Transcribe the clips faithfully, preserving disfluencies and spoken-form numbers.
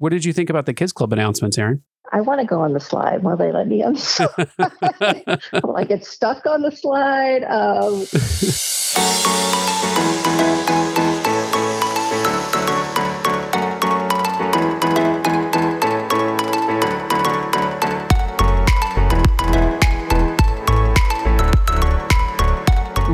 What did you think about the Kids Club announcements, Erin? I want to go on the slide while they let me on the slide. Well, I get stuck on the slide. Um,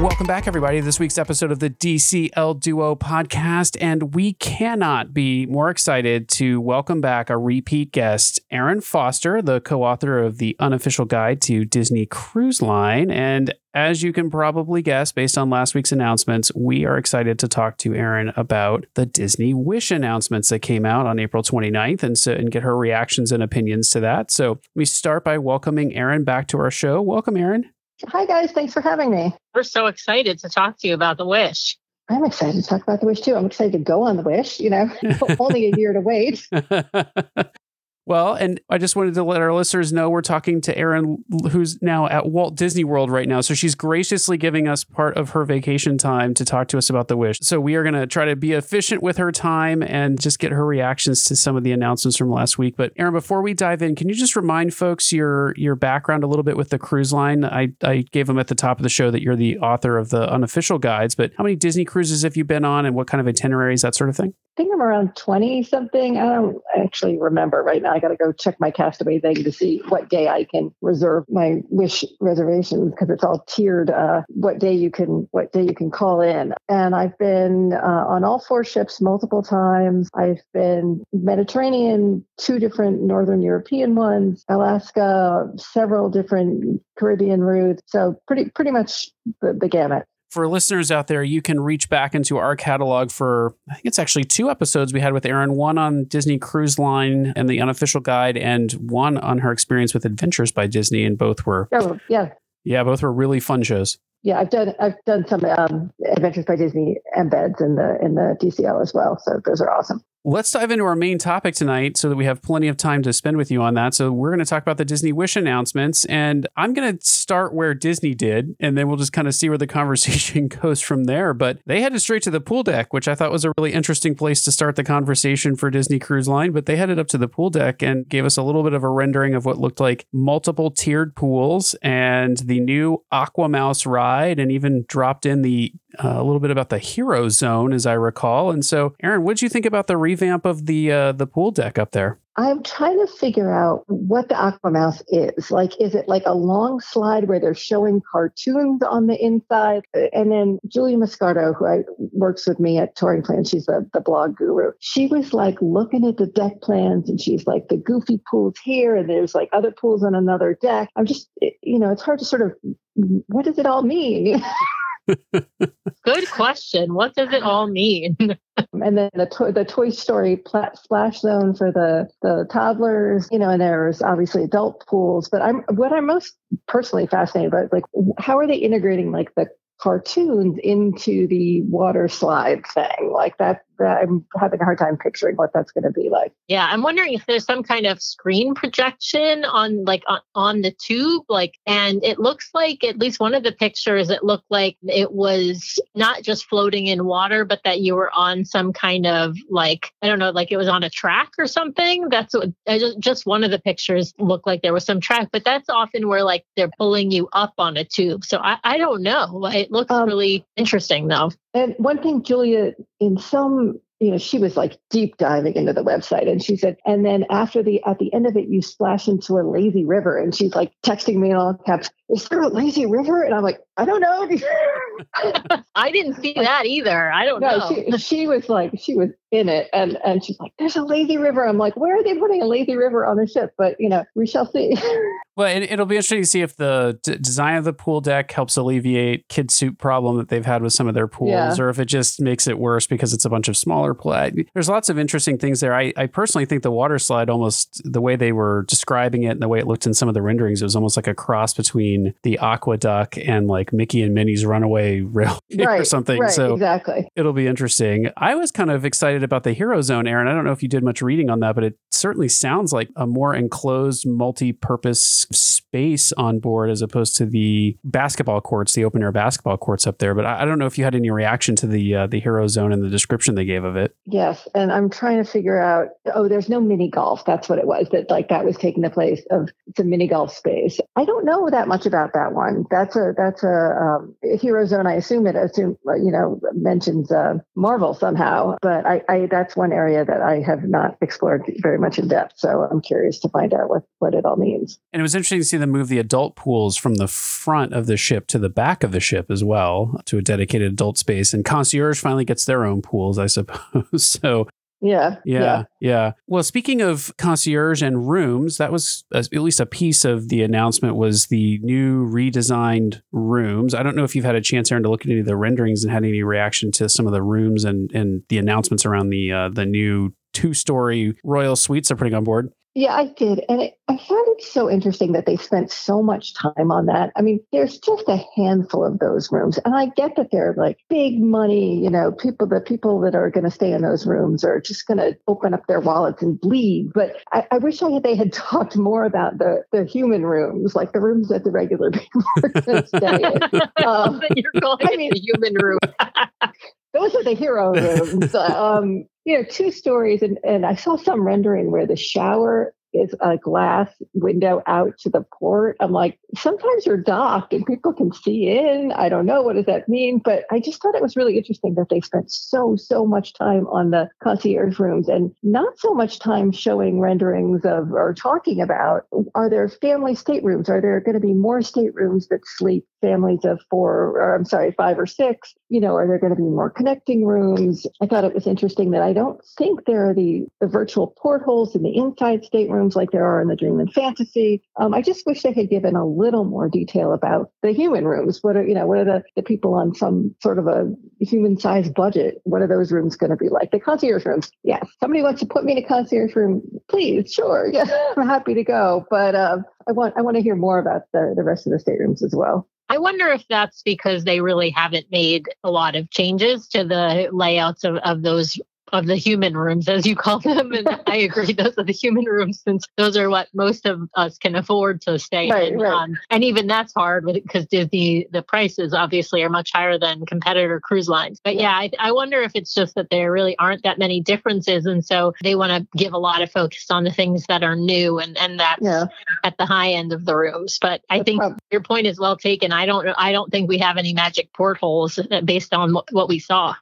Welcome back, everybody, to this week's episode of the D C L Duo Podcast. And we cannot be more excited to welcome back a repeat guest, Erin Foster, the co-author of The Unofficial Guide to Disney Cruise Line. And as you can probably guess, based on last week's announcements, we are excited to talk to Erin about the Disney Wish announcements that came out on April twenty-ninth and, so, and get her reactions and opinions to that. So let me start by welcoming Erin back to our show. Welcome, Erin. Hi, guys. Thanks for having me. We're so excited to talk to you about the Wish. I'm excited to talk about the Wish, too. I'm excited to go on the Wish, you know, only a year to wait. Well, and I just wanted to let our listeners know we're talking to Erin, who's now at Walt Disney World right now. So she's graciously giving us part of her vacation time to talk to us about the Wish. So we are going to try to be efficient with her time and just get her reactions to some of the announcements from last week. But Erin, before we dive in, can you just remind folks your your background a little bit with the cruise line? I, I gave them at the top of the show that you're the author of the unofficial guides, but how many Disney cruises have you been on and what kind of itineraries, that sort of thing? I think I'm around twenty something. I don't actually remember right now. I got to go check my Castaway thing to see what day I can reserve my Wish reservation because it's all tiered. Uh, what day you can, what day you can call in. And I've been uh, on all four ships multiple times. I've been Mediterranean, two different Northern European ones, Alaska, several different Caribbean routes. So pretty, pretty much the, the gamut. For listeners out there, you can reach back into our catalog for, I think it's actually two episodes we had with Erin, one on Disney Cruise Line and the unofficial guide, and one on her experience with Adventures by Disney, and both were oh, yeah. Yeah, both were really fun shows. Yeah, I've done I've done some um, Adventures by Disney embeds in the in the D C L as well. So those are awesome. Let's dive into our main topic tonight so that we have plenty of time to spend with you on that. So we're going to talk about the Disney Wish announcements, and I'm going to start where Disney did, and then we'll just kind of see where the conversation goes from there. But they headed straight to the pool deck, which I thought was a really interesting place to start the conversation for Disney Cruise Line. But they headed up to the pool deck and gave us a little bit of a rendering of what looked like multiple tiered pools and the new Aquamouse ride, and even dropped in the Uh, a little bit about the Hero Zone, as I recall. And so, Erin, what did you think about the revamp of the uh, the pool deck up there? I'm trying to figure out what the Aquamouse is. Like, is it like a long slide where they're showing cartoons on the inside? And then Julie Moscardo, who I, works with me at Touring Plans, she's the, the blog guru. She was like looking at the deck plans and she's like, the goofy pool's here and there's like other pools on another deck. I'm just, it, you know, it's hard to sort of, what does it all mean? Good question. What does it all mean? And then the to- the Toy Story pla- splash zone for the, the toddlers, you know, and there's obviously adult pools. But I'm what I'm most personally fascinated by is like, how are they integrating like the cartoons into the water slide thing? Like that, that I'm having a hard time picturing what that's going to be like. Yeah, I'm wondering if there's some kind of screen projection on like on, on the tube, like, and it looks like at least one of the pictures, it looked like it was not just floating in water, but that you were on some kind of like, I don't know, like it was on a track or something. That's what I just, just one of the pictures looked like there was some track, but that's often where like they're pulling you up on a tube. So I, I don't know. Like, it looks um, really interesting, though. And one thing, Julia, in some, you know, she was like deep diving into the website, and she said, and then after the at the end of it, you splash into a lazy river, and she's like texting me in all caps, "Is there a lazy river?" And I'm like, I don't know. I didn't see that either. I don't no, know. She, she was like, she was in it, and and she's like, "There's a lazy river." I'm like, where are they putting a lazy river on a ship? But you know, we shall see. Well, it, it'll be interesting to see if the d- design of the pool deck helps alleviate kid soup problem that they've had with some of their pools, yeah. or if it just makes it worse because it's a bunch of smaller play. There's lots of interesting things there. I, I personally think the water slide, almost the way they were describing it and the way it looked in some of the renderings, it was almost like a cross between the Aqua Duck and like Mickey and Minnie's Runaway Railway right, or something. Right, so exactly. It'll be interesting. I was kind of excited about the Hero Zone, Erin. I don't know if you did much reading on that, but it certainly sounds like a more enclosed multi-purpose space on board as opposed to the basketball courts, the open air basketball courts up there. But I, I don't know if you had any reaction to the uh, the Hero Zone and the description they gave of it. Yes. And I'm trying to figure out, oh, there's no mini golf. That's what it was. That like that was taking the place of the mini golf space. I don't know that much about that one. That's a, that's a um, Hero Zone. I assume it assume, you know, mentions uh, Marvel somehow, but I, I, that's one area that I have not explored very much in depth. So I'm curious to find out what, what it all means. And it was interesting to see them move the adult pools from the front of the ship to the back of the ship as well, to a dedicated adult space. And Concierge finally gets their own pools, I suppose. So Yeah, yeah. Yeah. Yeah. Well, speaking of Concierge and rooms, that was uh, at least a piece of the announcement was the new redesigned rooms. I don't know if you've had a chance, Erin, to look at any of the renderings and had any reaction to some of the rooms and, and the announcements around the uh, the new two-story royal suites they're putting on board. Yeah, I did. And it, I found it so interesting that they spent so much time on that. I mean, there's just a handful of those rooms. And I get that they're like big money, you know, people, the people that are going to stay in those rooms are just going to open up their wallets and bleed. But I, I wish I had, they had talked more about the, the human rooms, like the rooms that the regular people are going to stay in. Um, You're calling I mean, the human room. Those are the hero rooms. Um, you know, two stories. And, and I saw some rendering where the shower is a glass window out to the port. I'm like, sometimes you're docked and people can see in. I don't know. What does that mean? But I just thought it was really interesting that they spent so, so much time on the concierge rooms and not so much time showing renderings of or talking about, are there family staterooms? Are there going to be more staterooms that sleep families of four, or I'm sorry, five or six? You know, are there going to be more connecting rooms? I thought it was interesting that I don't think there are the, the virtual portholes in the inside staterooms like there are in the Dream and Fantasy. Um, I just wish they had given a little more detail about the human rooms. What are, you know, what are the, the people on some sort of a human-sized budget? What are those rooms going to be like? The concierge rooms. Yeah. Somebody wants to put me in a concierge room, please. Sure. Yeah. I'm happy to go. But uh, I want I want to hear more about the, the rest of the staterooms as well. I wonder if that's because they really haven't made a lot of changes to the layouts of, of those of the human rooms, as you call them. And I agree, those are the human rooms, since those are what most of us can afford to stay right, in. Right. Um, and even that's hard because Disney, the prices obviously are much higher than competitor cruise lines. But yeah, I, I wonder if it's just that there really aren't that many differences. And so they want to give a lot of focus on the things that are new, and, and that's yeah. at the high end of the rooms. But I that's think probably. Your point is well taken. I don't, I don't think we have any magic portholes based on what we saw.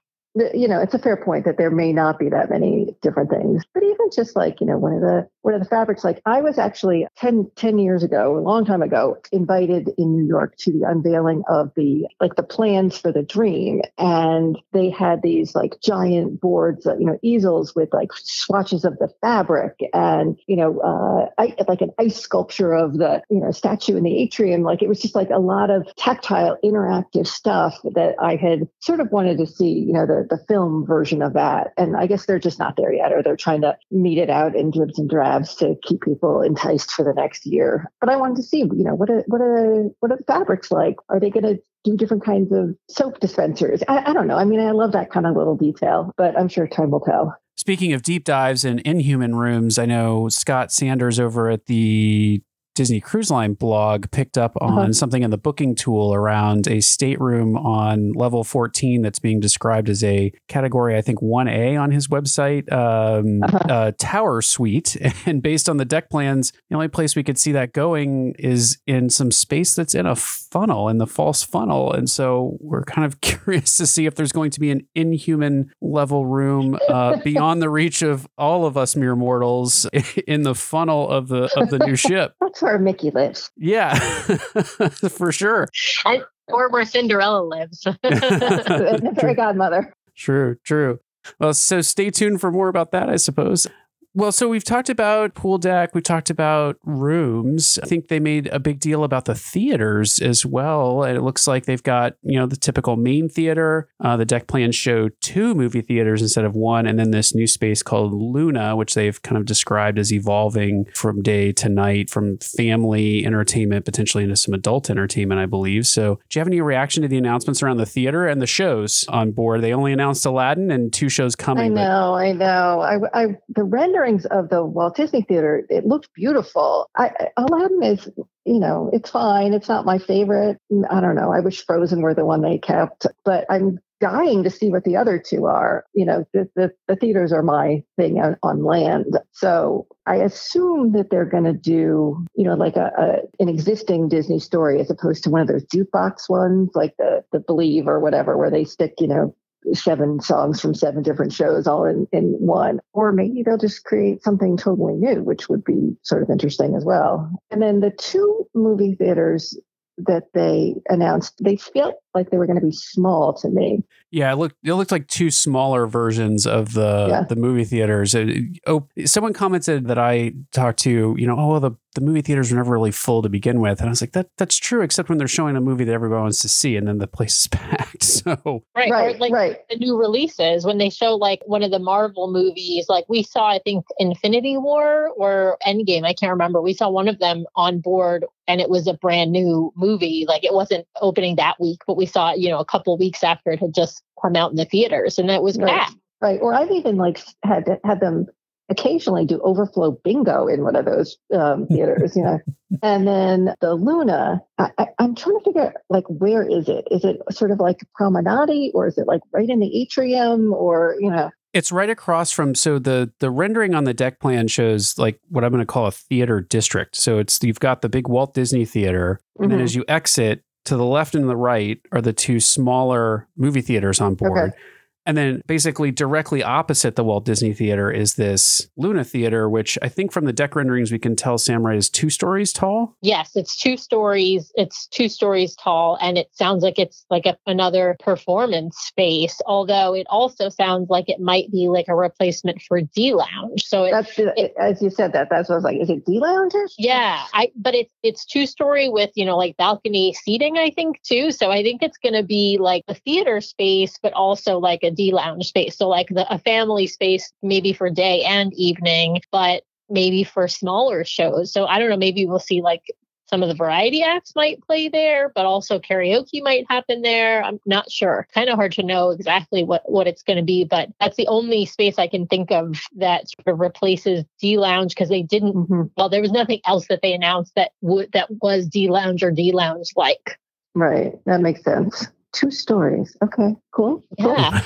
You know, it's a fair point that there may not be that many different things, but even just like, you know, one of the one of the fabrics, like I was actually ten, ten years ago, a long time ago, invited in New York to the unveiling of the like the plans for the Dream. And they had these like giant boards, you know, easels with like swatches of the fabric and, you know, uh, I, like an ice sculpture of the, you know, statue in the atrium. Like it was just like a lot of tactile, interactive stuff that I had sort of wanted to see, you know, the the film version of that. And I guess they're just not there yet, or they're trying to meet it out in dribs and drabs to keep people enticed for the next year. But I wanted to see, you know, what are, what are, what are the fabrics like? Are they going to do different kinds of soap dispensers? I, I don't know. I mean, I love that kind of little detail, but I'm sure time will tell. Speaking of deep dives and inhuman rooms, I know Scott Sanders over at the Disney Cruise Line blog picked up on uh-huh. something in the booking tool around a stateroom on level fourteen that's being described as a category, I think one A on his website, um, uh-huh. uh, tower suite. And based on the deck plans, the only place we could see that going is in some space that's in a funnel, in the false funnel. And so we're kind of curious to see if there's going to be an inhuman level room uh, beyond the reach of all of us mere mortals in the funnel of the of the new ship. Where Mickey lives. Yeah, for sure. And, or where Cinderella lives. The fairy godmother. True, true. Well, so stay tuned for more about that, I suppose. Well, so we've talked about pool deck. We talked about rooms. I think they made a big deal about the theaters as well. And it looks like they've got, you know, the typical main theater. Uh, the deck plans show two movie theaters instead of one. And then this new space called Luna, which they've kind of described as evolving from day to night, from family entertainment, potentially into some adult entertainment, I believe. So do you have any reaction to the announcements around the theater and the shows on board? They only announced Aladdin and two shows coming. I know, but- I know. I, I, the render renderings of the Walt Disney Theater, it looked beautiful. I, Aladdin is, you know, it's fine. It's not my favorite. I don't know. I wish Frozen were the one they kept, but I'm dying to see what the other two are. You know, the, the, the theaters are my thing on, on land. So I assume that they're going to do, you know, like a, a an existing Disney story as opposed to one of those jukebox ones, like the, the Believe or whatever, where they stick, you know, seven songs from seven different shows all in, in one. Or maybe they'll just create something totally new, which would be sort of interesting as well. And then the two movie theaters that they announced, they felt like they were going to be small to me. Yeah, it looked it looked like two smaller versions of the yeah. the movie theaters. It, oh, someone commented that I talked to, you know, oh, well, the, the movie theaters were never really full to begin with. And I was like, that that's true, except when they're showing a movie that everybody wants to see and then the place is packed. So Right, right, or like right. the new releases, when they show like one of the Marvel movies, like we saw, I think, Infinity War or Endgame, I can't remember. We saw one of them on board and it was a brand new movie. Like it wasn't opening that week, but we We saw it, you know, a couple of weeks after it had just come out in the theaters, and that was bad. Right. right. Or I've even like had to, had them occasionally do overflow bingo in one of those um, theaters, you know. And then the Luna, I, I, I'm trying to figure out like where is it? Is it sort of like Promenade, or is it like right in the atrium, or you know? It's right across from, so the the rendering on the deck plan shows like what I'm going to call a theater district. So it's you've got the big Walt Disney Theater, and mm-hmm. then as you exit, to the left and the right are the two smaller movie theaters on board. Okay. And then basically directly opposite the Walt Disney Theater is this Luna Theater, which I think from the deck renderings, we can tell, Samurai, is two stories tall. Yes, it's two stories. It's two stories tall. And it sounds like it's like a, another performance space, although it also sounds like it might be like a replacement for D Lounge. So it, that's, it, as you said that, that's what I was like, is it D Lounge-ish? Yeah, I, but it, it's two story with, you know, like balcony seating, I think, too. So I think it's going to be like a theater space, but also like a D Lounge space. So like the, a family space, maybe for day and evening, but maybe for smaller shows. So I don't know, maybe we'll see like some of the variety acts might play there, but also karaoke might happen there. I'm not sure. Kind of hard to know exactly what, what it's going to be, but that's the only space I can think of that sort of replaces D Lounge, because they didn't, mm-hmm. well, there was nothing else that they announced that would, that was D Lounge or D Lounge like. Right. That makes sense. Two stories. Okay, cool. cool. Yeah.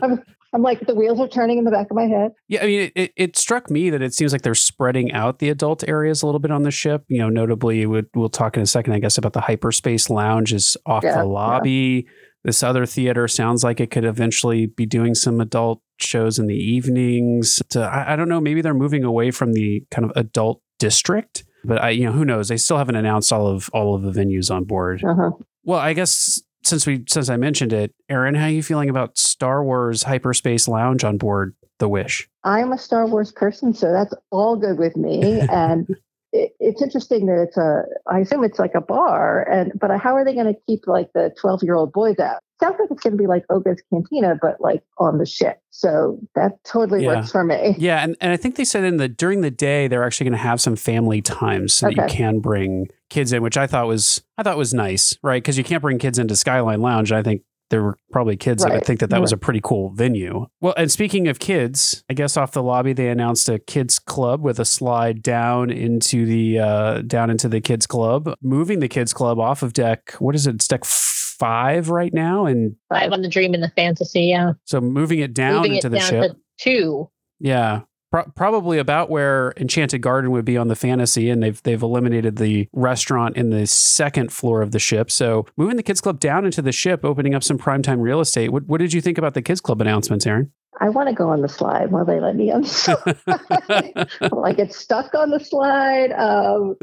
I'm, I'm like, the wheels are turning in the back of my head. Yeah, I mean, it, it struck me that it seems like they're spreading out the adult areas a little bit on the ship. You know, notably, we'll, we'll talk in a second, I guess, about the Hyperspace Lounge is off yeah, the lobby. Yeah. This other theater sounds like it could eventually be doing some adult shows in the evenings. To, I, I don't know, maybe they're moving away from the kind of adult district. But I, you know, who knows? They still haven't announced all of all of the venues on board. Uh-huh. Well, I guess since we since I mentioned it, Erin, how are you feeling about Star Wars Hyperspace Lounge on board the Wish? I'm a Star Wars person, so that's all good with me. And it, it's interesting that it's a, I assume it's like a bar, and but how are they going to keep like the twelve-year-old boys out? Sounds like it's going to be like Oga's Cantina, but like on the ship. So that totally yeah. works for me. Yeah. And, and I think they said in the during the day, they're actually going to have some family time so okay. that you can bring kids in, which I thought was I thought was nice. Right. Because you can't bring kids into Skyline Lounge. And I think there were probably kids right. that would think that that right. was a pretty cool venue. Well, and speaking of kids, I guess off the lobby, they announced a kids club with a slide down into the uh, down into the kids club, moving the kids club off of deck. What is it? It's deck five right now, and five on the dream and the fantasy. Yeah. So moving it down moving into it the down ship to two. Yeah. Pro- probably about where Enchanted Garden would be on the fantasy, and they've they've eliminated the restaurant in the second floor of the ship. So moving the kids club down into the ship, opening up some primetime real estate. What what did you think about the kids club announcements, Erin? I want to go on the slide while they let me on the slide. Like it's stuck on the slide. Um,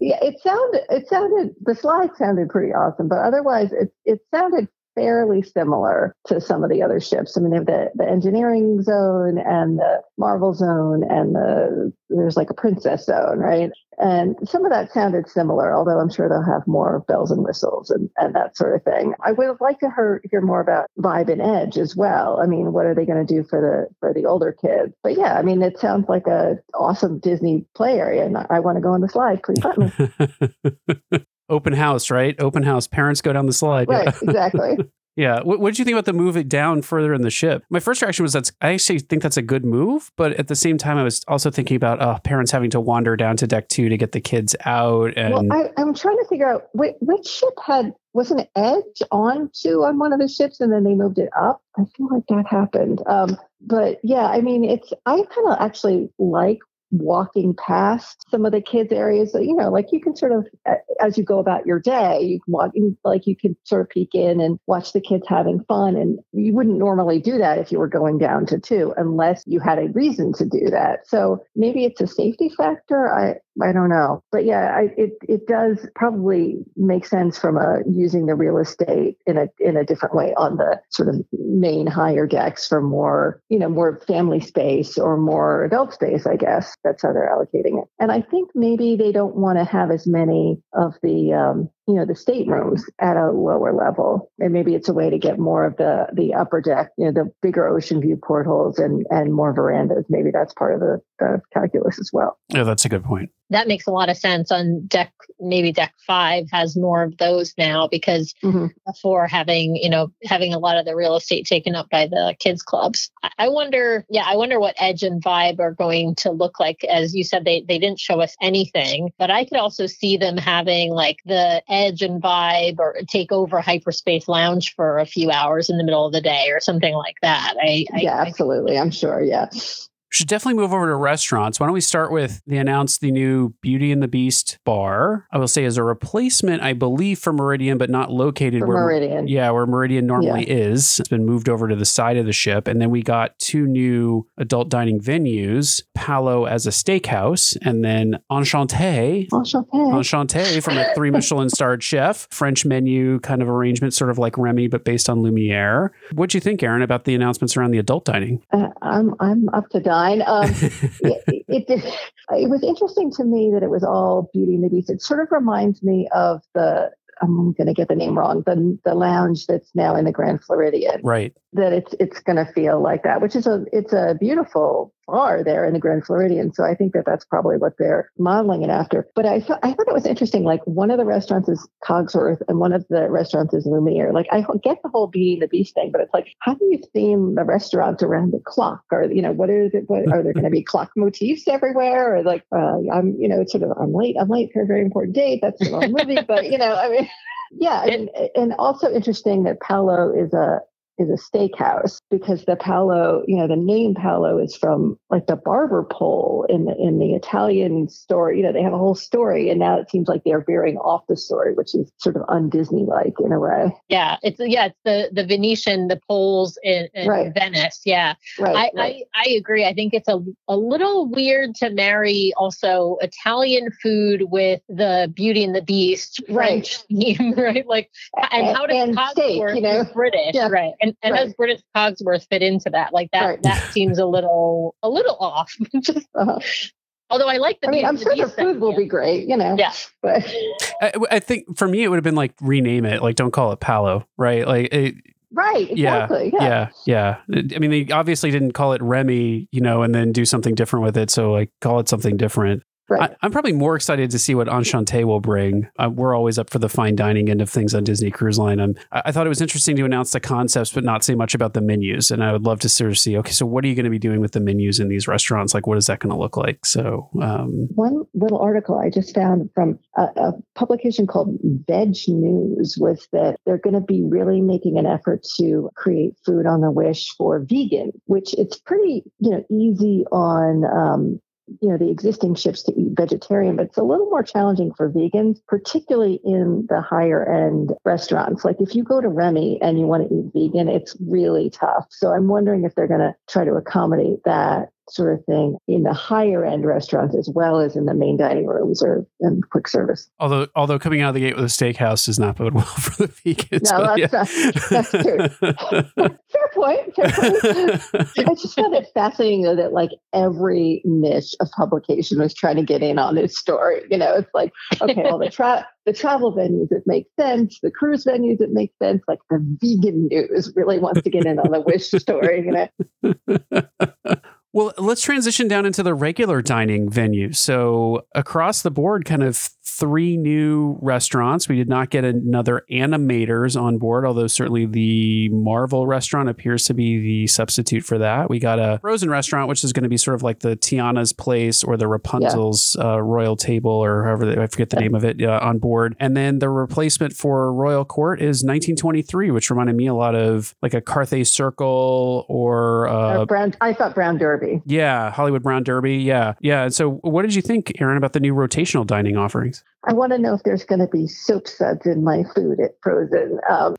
yeah, it sounded it sounded the slide sounded pretty awesome, but otherwise it it sounded fairly similar to some of the other ships. I mean, they have the, the engineering zone and the Marvel zone and the there's like a princess zone, right? And some of that sounded similar, although I'm sure they'll have more bells and whistles and, and that sort of thing. I would have liked to hear, hear more about Vibe and Edge as well. I mean, what are they going to do for the for the older kids? But yeah, I mean, it sounds like a awesome Disney play area, and I, I want to go on the slide. Please let me. Open house, right? Open house. Parents go down the slide. Right, yeah. Exactly. Yeah. What, what did you think about the move it down further in the ship? My first reaction was that's, I actually think that's a good move, but at the same time, I was also thinking about uh, parents having to wander down to deck two to get the kids out. And well, I, I'm trying to figure out which, which ship had, wasn't Edge on two on one of the ships and then they moved it up? I feel like that happened. Um, but yeah, I mean, it's, I kind of actually like walking past some of the kids areas that, you know, like you can sort of, as you go about your day, you can walk, like you can sort of peek in and watch the kids having fun. And you wouldn't normally do that if you were going down to two, unless you had a reason to do that. So maybe it's a safety factor. I, I don't know. But yeah, I, it, it does probably make sense from a, using the real estate in a, in a different way on the sort of main higher decks for more, you know, more family space or more adult space, I guess. That's how they're allocating it. And I think maybe they don't want to have as many of the, um, you know, the staterooms at a lower level. And maybe it's a way to get more of the, the upper deck, you know, the bigger ocean view portholes and, and more verandas. Maybe that's part of the, the calculus as well. Yeah, that's a good point. That makes a lot of sense on deck. Maybe deck five has more of those now because mm-hmm. before having, you know, having a lot of the real estate taken up by the kids clubs. I wonder, yeah, I wonder what Edge and Vibe are going to look like. As you said, they, they didn't show us anything, but I could also see them having like the Edge and Vibe or take over Hyperspace Lounge for a few hours in the middle of the day or something like that. I, I Yeah, absolutely. I, I'm sure. Yeah. We should definitely move over to restaurants. Why don't we start with, they announced the new Beauty and the Beast bar. I will say as a replacement, I believe, for Meridian, but not located for where Meridian. Yeah, where Meridian normally yeah. is. It's been moved over to the side of the ship. And then we got two new adult dining venues, Palo as a steakhouse, and then Enchanté. Enchanté. Enchanté from a three Michelin starred chef. French menu kind of arrangement, sort of like Remy, but based on Lumiere. What do you think, Erin, about the announcements around the adult dining? Uh, I'm I'm up to dine. Um, it, it, did, it was interesting to me that it was all Beauty and the Beast. It sort of reminds me of the, I'm going to get the name wrong, the the lounge that's now in the Grand Floridian. Right. That it's it's going to feel like that, which is a, it's a beautiful bar there in the Grand Floridian. So I think that that's probably what they're modeling it after. But I thought, I thought it was interesting. Like one of the restaurants is Cogsworth and one of the restaurants is Lumiere. Like I get the whole Beauty and the Beast thing, but it's like, how do you theme the restaurants around the clock? Or, you know, what are the, what are there going to be clock motifs everywhere? Or like, uh, I'm, you know, it's sort of, I'm late, I'm late for a very important date. That's a long movie, but you know, I mean, yeah. And, and also interesting that Palo is a, is a steakhouse because the Palo, you know, the name Palo is from like the barber pole in the, in the Italian story. You know, they have a whole story and now it seems like they're veering off the story, which is sort of un-Disney-like in a way. Yeah. It's yeah, it's the, the Venetian, the poles in, in right. Venice. Yeah. Right, I, right. I, I agree. I think it's a, a little weird to marry also Italian food with the Beauty and the Beast French right. theme, right? Like, and, and how does Cogsworth, you know, British, yeah. right? And And right. does British Cogsworth fit into that? Like that, right. that seems a little, a little off. Just, uh-huh. Although I like the, I mean, I'm sure the food will be great, you know. Yeah, but I, I think for me it would have been like rename it, like don't call it Palo, right? Like it. Right. Exactly. Yeah, yeah. Yeah. I mean, they obviously didn't call it Remy, you know, and then do something different with it. So like, call it something different. Right. I, I'm probably more excited to see what Enchanté will bring. Uh, we're always up for the fine dining end of things on Disney Cruise Line. Um, I, I thought it was interesting to announce the concepts, but not say much about the menus. And I would love to sort of see, okay, so what are you going to be doing with the menus in these restaurants? Like, what is that going to look like? So um, one little article I just found from a, a publication called Veg News was that they're going to be really making an effort to create food on the Wish for vegan, which it's pretty, you know, easy on, um, you know, the existing ships to eat vegetarian, but it's a little more challenging for vegans, particularly in the higher end restaurants. Like if you go to Remy and you want to eat vegan, it's really tough. So I'm wondering if they're going to try to accommodate that sort of thing in the higher end restaurants as well as in the main dining rooms or in quick service. Although although coming out of the gate with a steakhouse does not bode well for the vegans. No, that's, yeah. not, that's true. Fair point. Fair point. I just found it fascinating though that like every niche of publication was trying to get in on this story. You know, it's like, okay, well the tra- the travel venues, it makes sense. The cruise venues, it makes sense. Like the vegan news really wants to get in on the Wish story, you know. Well, let's transition down into the regular dining venue. So across the board, kind of three new restaurants. We did not get another Animators on board, although certainly the Marvel restaurant appears to be the substitute for that. We got a Frozen restaurant, which is going to be sort of like the Tiana's Place or the Rapunzel's yeah. uh, Royal Table or however, they, I forget the yeah. name of it, uh, on board. And then the replacement for Royal Court is nineteen twenty-three, which reminded me a lot of like a Carthay Circle or... Uh, Brown, I thought Brown Derby. Yeah, Hollywood Brown Derby. Yeah. Yeah. So what did you think, Erin, about the new rotational dining offerings? I want to know if there's going to be silk suds in my food at Frozen. Um,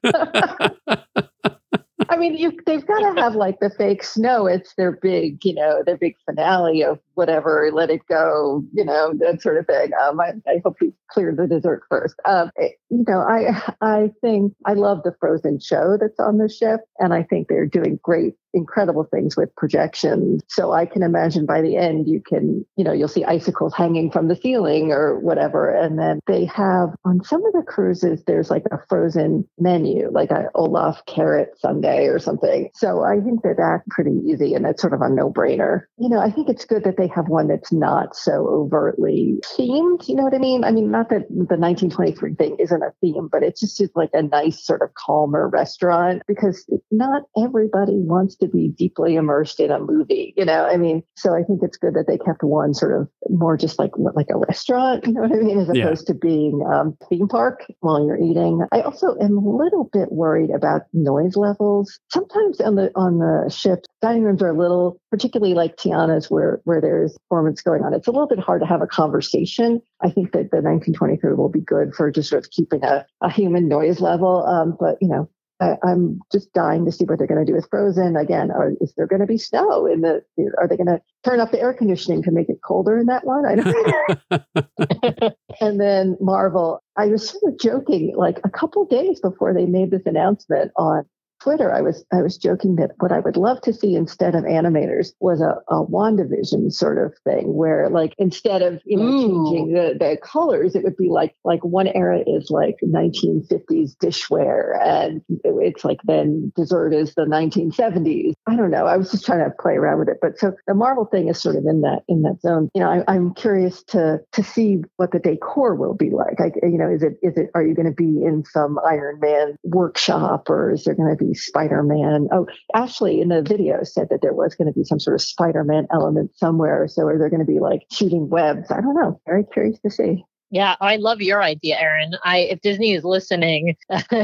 I mean, you, they've got to have like the fake snow. It's their big, you know, their big finale of whatever, let it go, you know, that sort of thing. Um, I, I hope you clear the dessert first. Um, it, you know, I I think I love the Frozen show that's on the ship, and I think they're doing great, incredible things with projections. So I can imagine by the end, you can, you know, you'll see icicles hanging from the ceiling or whatever. And then they have on some of the cruises, there's like a Frozen menu, like a Olaf carrot sundae or something. So I think that that's pretty easy, and that's sort of a no-brainer. You know, I think it's good that they have one that's not so overtly themed. You know what I mean? I mean, not that the nineteen twenty-three thing isn't a theme, but it's just it's like a nice sort of calmer restaurant, because not everybody wants to be deeply immersed in a movie, you know? I mean, so I think it's good that they kept one sort of more just like, like a restaurant, you know what I mean? As opposed yeah. to being um theme park while you're eating. I also am a little bit worried about noise levels. Sometimes on the, on the ship, dining rooms are a little, particularly like Tiana's where, where there's performance going on. It's a little bit hard to have a conversation. I think that the nineteen twenty-three will be good for just sort of keeping a, a human noise level. Um, but, you know, I, I'm just dying to see what they're going to do with Frozen. Again, are, is there going to be snow in the, are they going to turn up the air conditioning to make it colder in that one? I don't know. And then Marvel, I was sort of joking, like a couple days before they made this announcement on Twitter, I was I was joking that what I would love to see instead of Animators was a, a WandaVision sort of thing, where like instead of you know Ooh. changing the, the colors, it would be like like one era is like nineteen fifties dishware, and it's like then dessert is the nineteen seventies. I don't know. I was just trying to play around with it, but so the Marvel thing is sort of in that in that zone. You know, I, I'm curious to to see what the decor will be like. I, you know, is it is it are you going to be in some Iron Man workshop, or is there going to be Spider-Man? Oh, Ashley in the video said that there was going to be some sort of Spider-Man element somewhere. So are there going to be like shooting webs? I don't know. Very curious to see. Yeah, I love your idea, Erin. I if Disney is listening,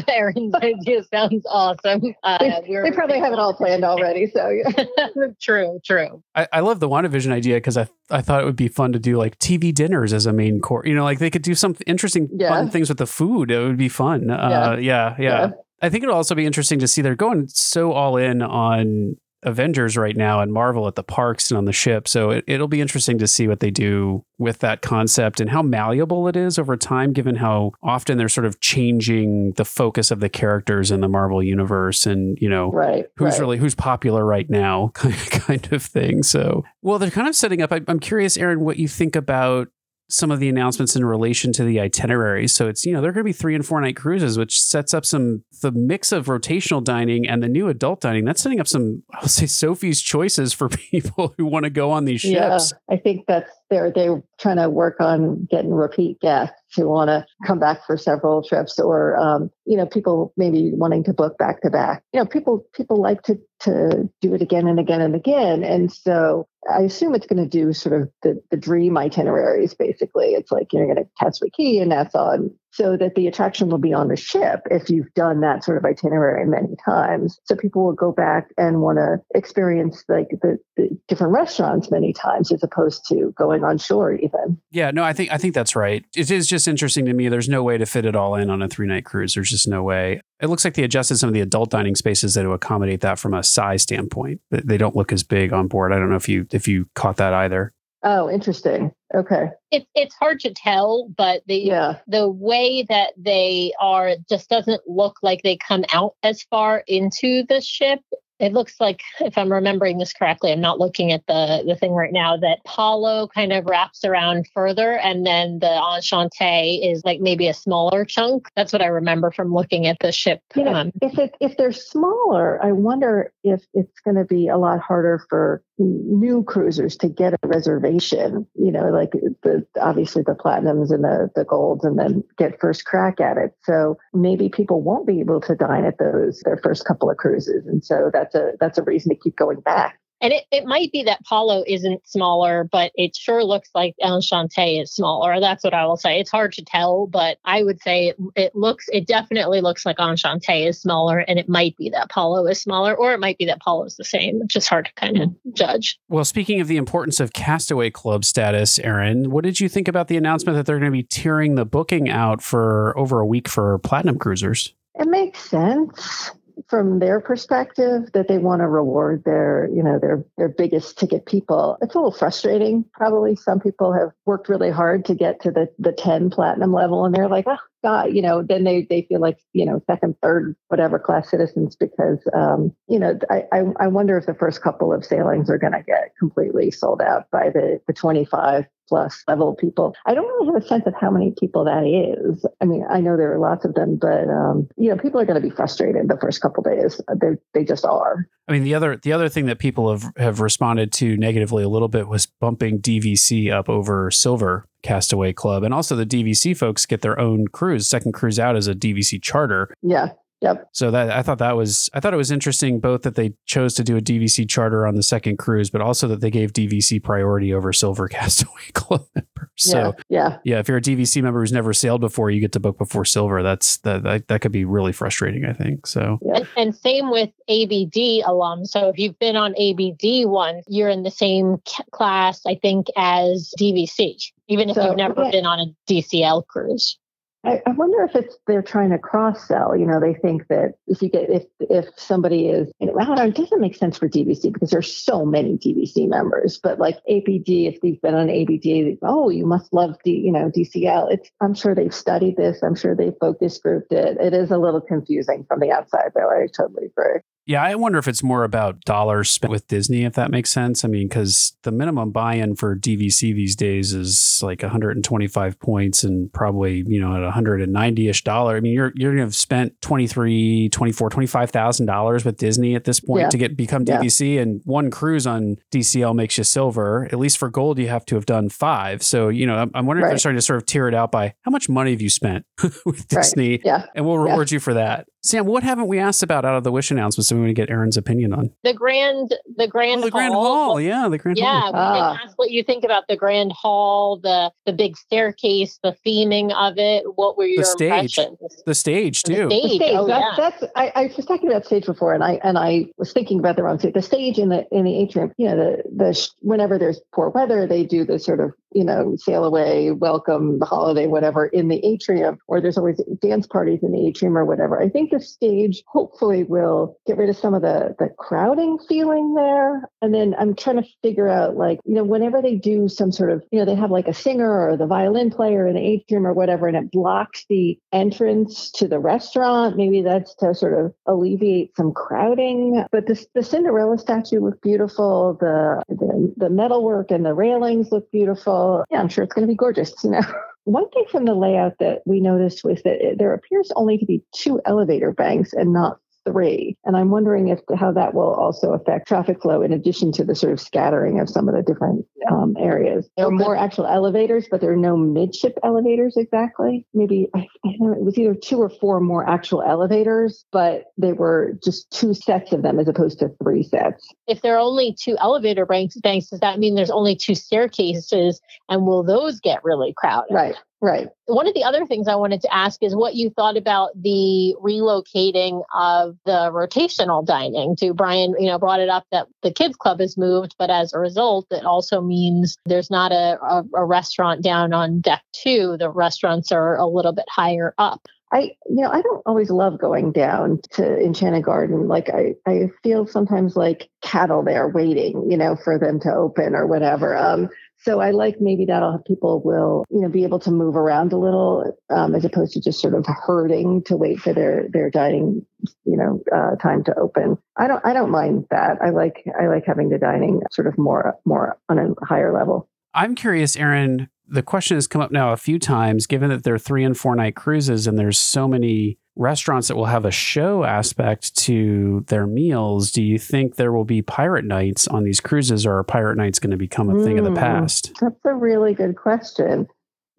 Erin's idea sounds awesome. Uh, they, we're, they probably have it all planned already. So yeah. true, true. I, I love the WandaVision idea because I I thought it would be fun to do like T V dinners as a main course. You know, like they could do some interesting yeah. fun things with the food. It would be fun. Uh, yeah, yeah. yeah. yeah. I think it'll also be interesting to see they're going so all in on Avengers right now and Marvel at the parks and on the ship. So it, it'll be interesting to see what they do with that concept and how malleable it is over time, given how often they're sort of changing the focus of the characters in the Marvel universe and, you know, right, who's right. really who's popular right now kind of thing. So, well, they're kind of setting up. I, I'm curious, Erin, what you think about some of the announcements in relation to the itinerary. So it's, you know, there are going to be three and four night cruises, which sets up some, the mix of rotational dining and the new adult dining. That's setting up some, I'll say, Sophie's choices for people who want to go on these ships. Yeah, I think that's they're, they're trying to work on getting repeat guests who want to come back for several trips, or, um, you know, people maybe wanting to book back to back. You know, people, people like to, to do it again and again and again. And so I assume it's going to do sort of the, the dream itineraries, basically. It's like, you're going to Castaway Key and that's on, so that the attraction will be on the ship if you've done that sort of itinerary many times. So people will go back and want to experience like the, the different restaurants many times as opposed to going on shore even. Yeah, no, I think I think that's right. It is just interesting to me. There's no way to fit it all in on a three-night cruise. There's just no way. It looks like they adjusted some of the adult dining spaces to accommodate that from a size standpoint. They don't look as big on board. I don't know if you if you caught that either. Oh, interesting. Okay. It, it's hard to tell, but the yeah. the way that they are just doesn't look like they come out as far into the ship it looks like, if I'm remembering this correctly, I'm not looking at the, the thing right now, that Palo kind of wraps around further, and then the Enchanté is like maybe a smaller chunk. That's what I remember from looking at the ship. You know, um, if it, if they're smaller, I wonder if it's going to be a lot harder for new cruisers to get a reservation, you know, like the, obviously the platinums and the, the golds, and then get first crack at it. So maybe people won't be able to dine at those, their first couple of cruises. And so that's a, that's a reason to keep going back. And it, it might be that Palo isn't smaller, but it sure looks like Enchanté is smaller. That's what I will say. It's hard to tell, but I would say it, it looks, it definitely looks like Enchanté is smaller, and it might be that Palo is smaller, or it might be that Palo is the same. It's just hard to kind of judge. Well, speaking of the importance of Castaway Club status, Erin, what did you think about the announcement that they're going to be tiering the booking out for over a week for Platinum Cruisers? It makes sense from their perspective, that they want to reward their, you know, their, their biggest ticket people. It's a little frustrating. Probably some people have worked really hard to get to the, the ten platinum level, and they're like, oh God, you know, then they, they feel like, you know, second, third, whatever class citizens, because, um, you know, I, I, I wonder if the first couple of sailings are going to get completely sold out by the, the twenty-five plus level people. I don't really have a sense of how many people that is. I mean, I know there are lots of them, but, um, you know, people are going to be frustrated the first couple of days. They they just are. I mean, the other the other thing that people have, have responded to negatively a little bit was bumping D V C up over Silver Castaway Club. And also the D V C folks get their own cruise. Second cruise out is a D V C charter. Yeah. Yep. So that I thought that was I thought it was interesting, both that they chose to do a D V C charter on the second cruise, but also that they gave D V C priority over Silver Castaway Club members. So yeah, yeah, yeah if you're a D V C member who's never sailed before, you get to book before Silver. That's that that, that could be really frustrating, I think. So yeah. and, and same with A B D alums. So if you've been on A B D once, you're in the same class, I think, as D V C, even if so, you've never yeah. been on a D C L cruise. I wonder if it's they're trying to cross sell. You know, they think that if you get if if somebody is, you know, well, it doesn't make sense for D V C because there's so many D V C members. But like A B D, if they've been on A B D, oh, you must love the you know D C L. It's I'm sure they've studied this. I'm sure they focus grouped it. It is a little confusing from the outside, though. I totally agree. Yeah, I wonder if it's more about dollars spent with Disney, if that makes sense. I mean, because the minimum buy-in for D V C these days is like one hundred twenty-five points and probably, you know, at one hundred ninety-ish dollars. I mean, you're you're going to have spent twenty-three thousand dollars, twenty-four thousand dollars, twenty-five thousand dollars at this point at this point yeah. to get become D V C. Yeah. And one cruise on D C L makes you silver. At least for gold, you have to have done five. So, you know, I'm, I'm wondering right. if they're starting to sort of tier it out by how much money have you spent with Disney? Right. Yeah. And we'll reward yeah. you for that. Sam, what haven't we asked about out of the Wish announcements that we want to get Erin's opinion on? The Grand the Grand oh, the Hall. Grand Hall, yeah, the Grand yeah, Hall. Yeah, we ah. can ask what you think about the Grand Hall, the the big staircase, the theming of it. What were your the impressions? The stage, too. The stage, the stage. Oh, that's, yeah. that's, I, I was just talking about stage before, and I and I was thinking about the wrong stage. The stage in the in the atrium, you know, the, the whenever there's poor weather, they do the sort of, you know, sail away, welcome, the holiday, whatever, in the atrium, or there's always dance parties in the atrium or whatever. I think the stage hopefully will get rid of some of the, the crowding feeling there. And then I'm trying to figure out, like, you know, whenever they do some sort of, you know, they have like a singer or the violin player in the atrium or whatever, and it blocks the entrance to the restaurant. Maybe that's to sort of alleviate some crowding. But this, the Cinderella statue looked beautiful. The, the, the metalwork and the railings look beautiful. Yeah, I'm sure it's going to be gorgeous, you know. One thing from the layout that we noticed was that it, there appears only to be two elevator banks and not three. And I'm wondering if how that will also affect traffic flow in addition to the sort of scattering of some of the different um, areas. There are more actual elevators, but there are no midship elevators exactly. Maybe, I, I don't know, it was either two or four more actual elevators, but they were just two sets of them as opposed to three sets. If there are only two elevator banks, banks does that mean there's only two staircases? And will those get really crowded? Right. Right. One of the other things I wanted to ask is what you thought about the relocating of the rotational dining. To Brian, you know, brought it up that the kids club has moved, but as a result, it also means there's not a, a, a restaurant down on deck two. The restaurants are a little bit higher up. I, you know, I don't always love going down to Enchanted Garden. Like I, I feel sometimes like cattle there waiting, you know, for them to open or whatever. Um, So I like maybe that'll people will, you know, be able to move around a little um, as opposed to just sort of herding to wait for their, their dining, you know, uh, time to open. I don't, I don't mind that. I like, I like having the dining sort of more, more on a higher level. I'm curious, Erin, the question has come up now a few times, given that they're three and four night cruises and there's so many restaurants that will have a show aspect to their meals. Do you think there will be pirate nights on these cruises, or are pirate nights going to become a mm, thing of the past? That's a really good question.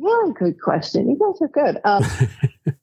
Really good question. You guys are good. Um,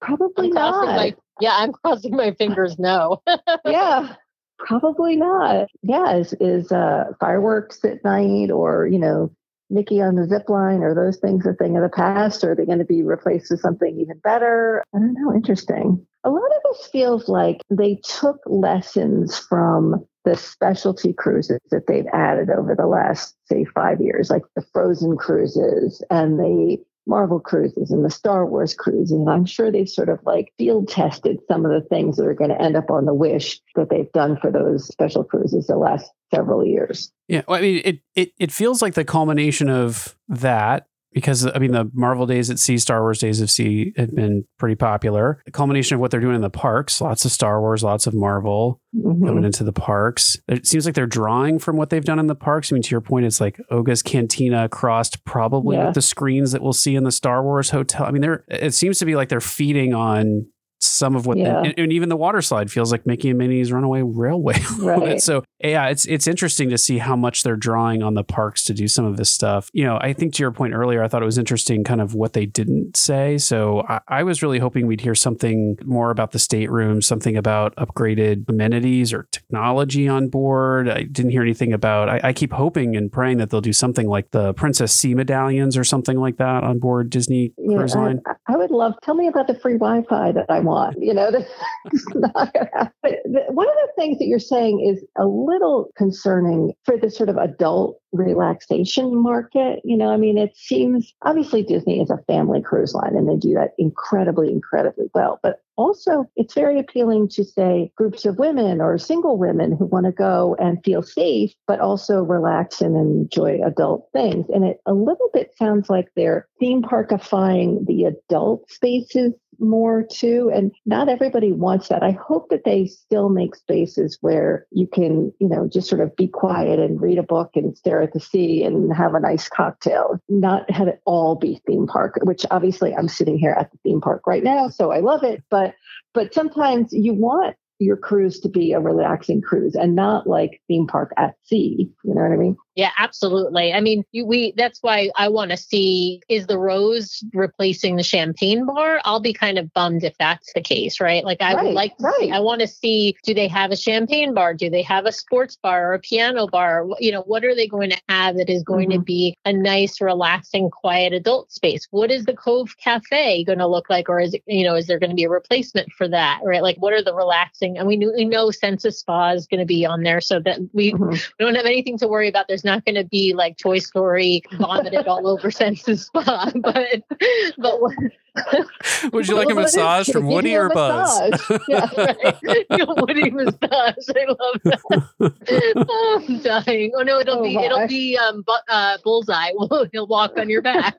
probably I'm not. My, yeah, I'm crossing my fingers. No. Yeah, probably not. Yeah, is, is uh, fireworks at night, or, you know, Mickey on the zip line, are those things a thing of the past, or are they going to be replaced with something even better? I don't know. Interesting. A lot of this feels like they took lessons from the specialty cruises that they've added over the last, say, five years, like the Frozen cruises and the Marvel cruises and the Star Wars cruises. And I'm sure they've sort of like field tested some of the things that are going to end up on the Wish that they've done for those special cruises the last several years. Yeah. Well, I mean, it, it, it feels like the culmination of that, because I mean, the Marvel Days at Sea, Star Wars Days at Sea have been pretty popular. The culmination of what they're doing in the parks, lots of Star Wars, lots of Marvel mm-hmm. coming into the parks. It seems like they're drawing from what they've done in the parks. I mean, to your point, it's like Oga's Cantina crossed probably yeah. with the screens that we'll see in the Star Wars hotel. I mean, they're, it seems to be like they're feeding on some of what, yeah. the, and even the water slide feels like Mickey and Minnie's Runaway Railway. Right. So yeah, it's, it's interesting to see how much they're drawing on the parks to do some of this stuff. You know, I think to your point earlier, I thought it was interesting kind of what they didn't say. So I, I was really hoping we'd hear something more about the stateroom, something about upgraded amenities or technology on board. I didn't hear anything about, I, I keep hoping and praying that they'll do something like the Princess Sea medallions or something like that on board Disney yeah, Cruise Line. I, I would love, tell me about the free Wi-Fi that I want. You know, that's not going to happen. One of the things that you're saying is a little concerning for the sort of adult relaxation market. You know, I mean, it seems obviously Disney is a family cruise line and they do that incredibly, incredibly well. But also, it's very appealing to, say, groups of women or single women who want to go and feel safe, but also relax and enjoy adult things. And it a little bit sounds like they're theme parkifying the adult spaces more too. And not everybody wants that. I hope that they still make spaces where you can, you know, just sort of be quiet and read a book and stare at the sea and have a nice cocktail, not have it all be theme park, which obviously I'm sitting here at the theme park right now, so I love it. But, but sometimes you want your cruise to be a relaxing cruise and not like theme park at sea. You know what I mean? Yeah, absolutely. I mean, you, we, that's why I want to see, is the Rose replacing the champagne bar? I'll be kind of bummed if that's the case, right? Like I right, would like, to right. see, I want to see, do they have a champagne bar? Do they have a sports bar or a piano bar? You know, what are they going to have that is going mm-hmm. to be a nice, relaxing, quiet adult space? What is the Cove Cafe going to look like? Or is it, you know, is there going to be a replacement for that, right? Like what are the relaxing, and we, knew, we know Census Spa is going to be on there so that we, mm-hmm. we don't have anything to worry about. There's not going to be like Toy Story vomited all over Census Spa, but but what, would you like a massage from Woody or Buzz? Yeah, right. Woody massage. I love that. Oh, I'm dying. Oh no, it'll oh, be my. it'll be um bu- uh, Bullseye. He'll walk on your back.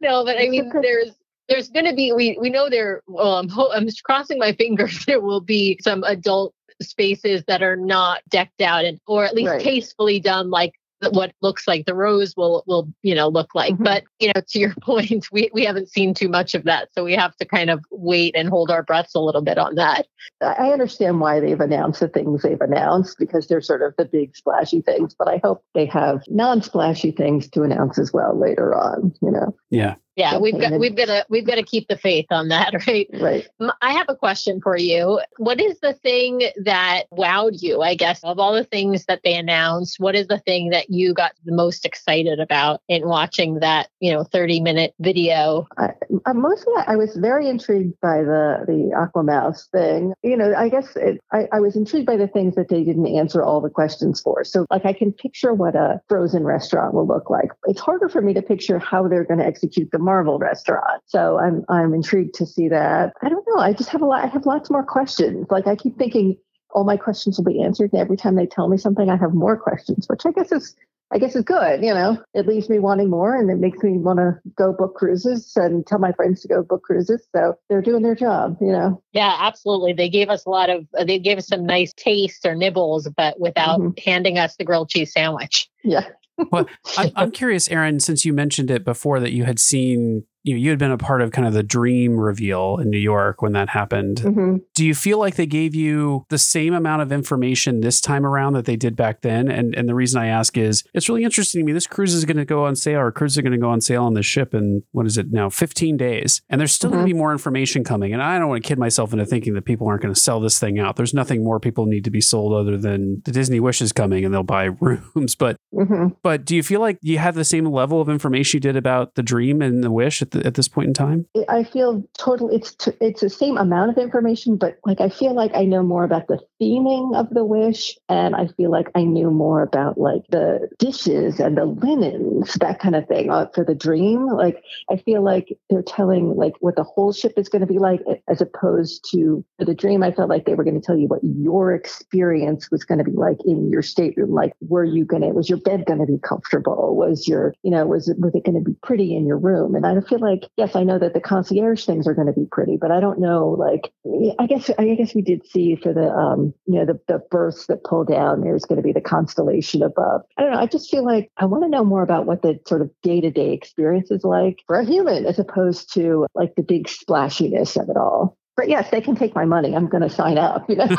No, but I mean, there's. There's going to be, we we know there, well, I'm, ho- I'm crossing my fingers, there will be some adult spaces that are not decked out and, or at least right. tastefully done, like what looks like the Rose will, will you know, look like. Mm-hmm. But, you know, to your point, we, we haven't seen too much of that. So we have to kind of wait and hold our breaths a little bit on that. I understand why they've announced the things they've announced, because they're sort of the big splashy things. But I hope they have non-splashy things to announce as well later on, you know. Yeah. Yeah, we've got we've got to we've got to keep the faith on that, right? Right. I have a question for you. What is the thing that wowed you? I guess of all the things that they announced, what is the thing that you got the most excited about in watching that, you know, thirty minute video? I, I mostly, I was very intrigued by the the Aquamouse thing. You know, I guess it, I I was intrigued by the things that they didn't answer all the questions for. So, like, I can picture what a Frozen restaurant will look like. It's harder for me to picture how they're going to execute the Marvel restaurant. So I'm I'm intrigued to see that. I don't know. I just have a lot. I have lots more questions. Like I keep thinking all my questions will be answered, and every time they tell me something, I have more questions, which I guess is I guess is good. You know, it leaves me wanting more, and it makes me want to go book cruises and tell my friends to go book cruises. So they're doing their job, you know. Yeah, absolutely. They gave us a lot of, they gave us some nice tastes or nibbles, but without mm-hmm. handing us the grilled cheese sandwich. Yeah. Well, I'm, I'm curious, Erin, since you mentioned it before that you had seen, you know, you had been a part of kind of the dream reveal in New York when that happened. Mm-hmm. Do you feel like they gave you the same amount of information this time around that they did back then? And and the reason I ask is it's really interesting to me. This cruise is going to go on sale, or cruises are going to go on sale on this ship in, what is it now, fifteen days. And there's still mm-hmm. going to be more information coming. And I don't want to kid myself into thinking that people aren't going to sell this thing out. There's nothing more people need to be sold other than the Disney Wish is coming and they'll buy rooms. But, mm-hmm. but do you feel like you have the same level of information you did about the dream and the Wish at at this point in time? I feel totally, it's t- it's the same amount of information, but like I feel like I know more about the theming of the Wish, and I feel like I knew more about like the dishes and the linens, that kind of thing uh, for the dream. Like I feel like they're telling like what the whole ship is going to be like, as opposed to for the dream. I felt like they were going to tell you what your experience was going to be like in your stateroom. Like, were you going to, was your bed going to be comfortable? Was your, you know, was it, was it going to be pretty in your room? And I feel like, yes, I know that the concierge things are going to be pretty, but I don't know, like, I guess I guess we did see for the, um, you know, the, the berths that pull down, there's going to be the constellation above. I don't know. I just feel like I want to know more about what the sort of day-to-day experience is like for a human, as opposed to like the big splashiness of it all. But yes, they can take my money. I'm going to sign up. You know?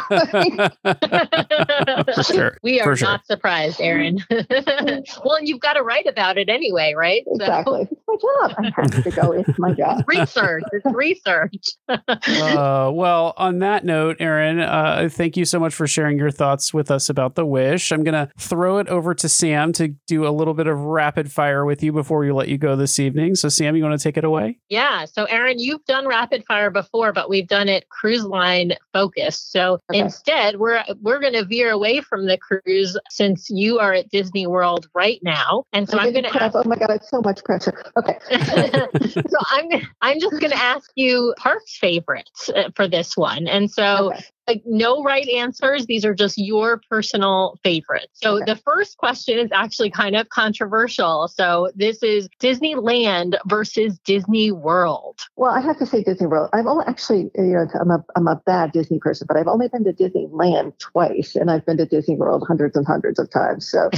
For sure. We are sure. not surprised, Erin. Well, and you've got to write about it anyway, right? Exactly. So. It's my job. I have to go. It's my job. Research. It's research. uh, well, on that note, Erin, uh, thank you so much for sharing your thoughts with us about the Wish. I'm going to throw it over to Sam to do a little bit of rapid fire with you before we let you go this evening. So, Sam, you want to take it away? Yeah. So, Erin, you've done rapid fire before, but we've done it cruise line focused. So okay. instead, we're we're going to veer away from the cruise since you are at Disney World right now. And so I'm, I'm going to ask, oh my God, it's so much pressure. Okay. So I'm I'm just going to ask you parks favorites for this one. And so okay. like no right answers. These are just your personal favorites. So okay. the first question is actually kind of controversial. So this is Disneyland versus Disney World. Well, I have to say Disney World. I've only actually, you know, I'm a I'm a bad Disney person, but I've only been to Disneyland twice, and I've been to Disney World hundreds and hundreds of times. So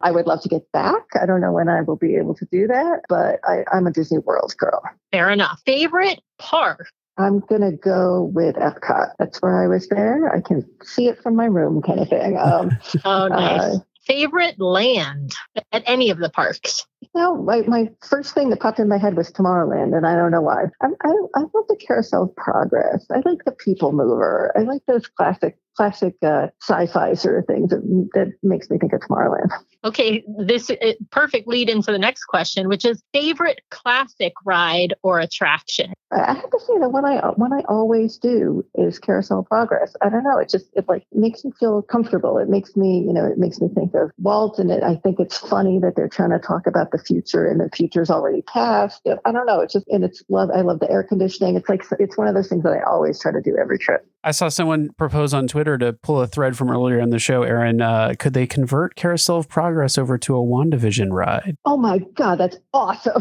I would love to get back. I don't know when I will be able to do that, but I, I'm a Disney World girl. Fair enough. Favorite park. I'm going to go with Epcot. That's where I was there. I can see it from my room kind of thing. Um, oh, nice. Uh, Favorite land at any of the parks? You know, my, my first thing that popped in my head was Tomorrowland, and I don't know why. I, I, I love the Carousel of Progress. I like the People Mover. I like those classic classic uh, sci-fi sort of things that, that makes me think of Tomorrowland. Okay, this is perfect lead into the next question, which is favorite classic ride or attraction. I have to say that one I one I always do is Carousel of Progress. I don't know, it just it like makes me feel comfortable. It makes me, you know, it makes me think of Walt, and it, I think it's funny that they're trying to talk about the future and the future's already past. I don't know, it's just and it's love. I love the air conditioning. It's like it's one of those things that I always try to do every trip. I saw someone propose on Twitter to pull a thread from earlier in the show, Erin. Uh, could they convert Carousel of Progress over to a WandaVision ride? Oh my God, that's awesome.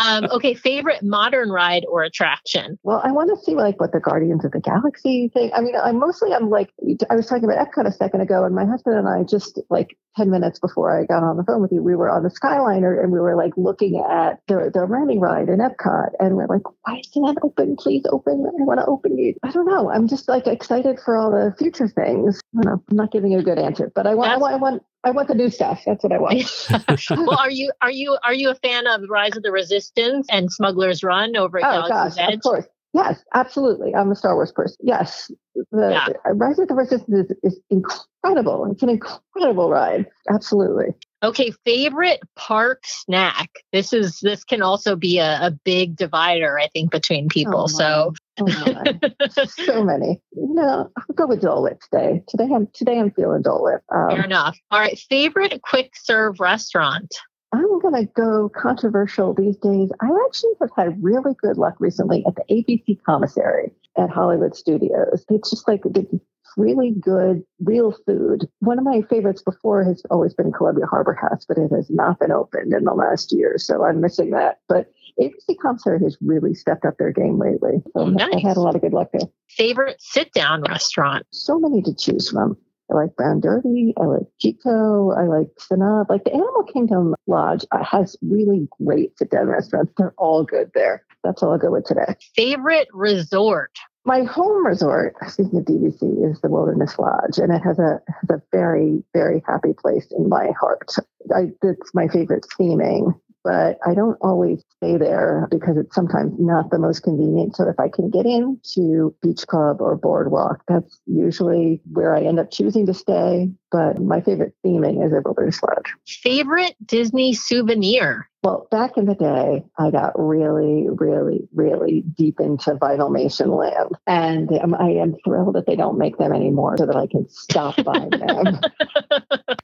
um, okay, favorite modern ride or attraction? Well, I want to see like what the Guardians of the Galaxy thing. I mean, I'm mostly, I'm like, I was talking about Epcot a second ago, and my husband and I just like ten minutes before I got on the phone with you, we were on the Skyliner, and we were like looking at the, the Remy ride in Epcot, and we're like, why is that open? Please open. I want to open it. I don't know. I'm just like excited for all the future things. I don't know. I'm not giving you a good answer, but I want, I want, I want, I want the new stuff. That's what I want. Well, are you, are you, are you a fan of Rise of the Resistance and Smuggler's Run over at oh, Galaxy's gosh, Edge? Of course. Yes, absolutely. I'm a Star Wars person. Yes. The yeah. Rise of the Resistance is, is incredible. It's an incredible ride. Absolutely. Okay, favorite park snack. This is this can also be a, a big divider, I think, between people. Oh so oh so many. You know, I'll go with Dole Whip today. Today I'm today I'm feeling Dole Whip. Um, Fair enough. All right, favorite quick serve restaurant. I'm going to go controversial these days. I actually have had really good luck recently at the A B C commissary at Hollywood Studios. It's just like the really good real food. One of my favorites before has always been Columbia Harbor House, but it has not been opened in the last year, so I'm missing that. But A B C Concert has really stepped up their game lately. So oh, nice. I had a lot of good luck there. Favorite sit-down restaurant? So many to choose from. I like Brown Derby. I like Jico. I like Sanaa. Like the Animal Kingdom Lodge has really great sit-down restaurants. They're all good there. That's all I'll go with today. Favorite resort? My home resort, speaking of D V C, is the Wilderness Lodge, and it has a has a very, very happy place in my heart. I, it's my favorite theming, but I don't always stay there because it's sometimes not the most convenient. So if I can get into Beach Club or Boardwalk, that's usually where I end up choosing to stay. But my favorite theming is at Wilderness Lodge. Favorite Disney souvenir? Well, back in the day, I got really, really, really deep into Vinylmation Land. And um, I am thrilled that they don't make them anymore so that I can stop buying them.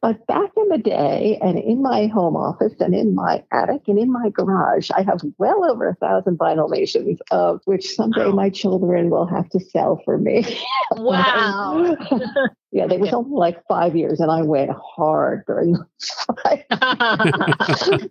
But back in the day, and in my home office and in my attic and in my garage, I have well over a thousand Vinylmations, of which someday oh. my children will have to sell for me. Wow. Yeah, they was only like five years, and I went hard during those five.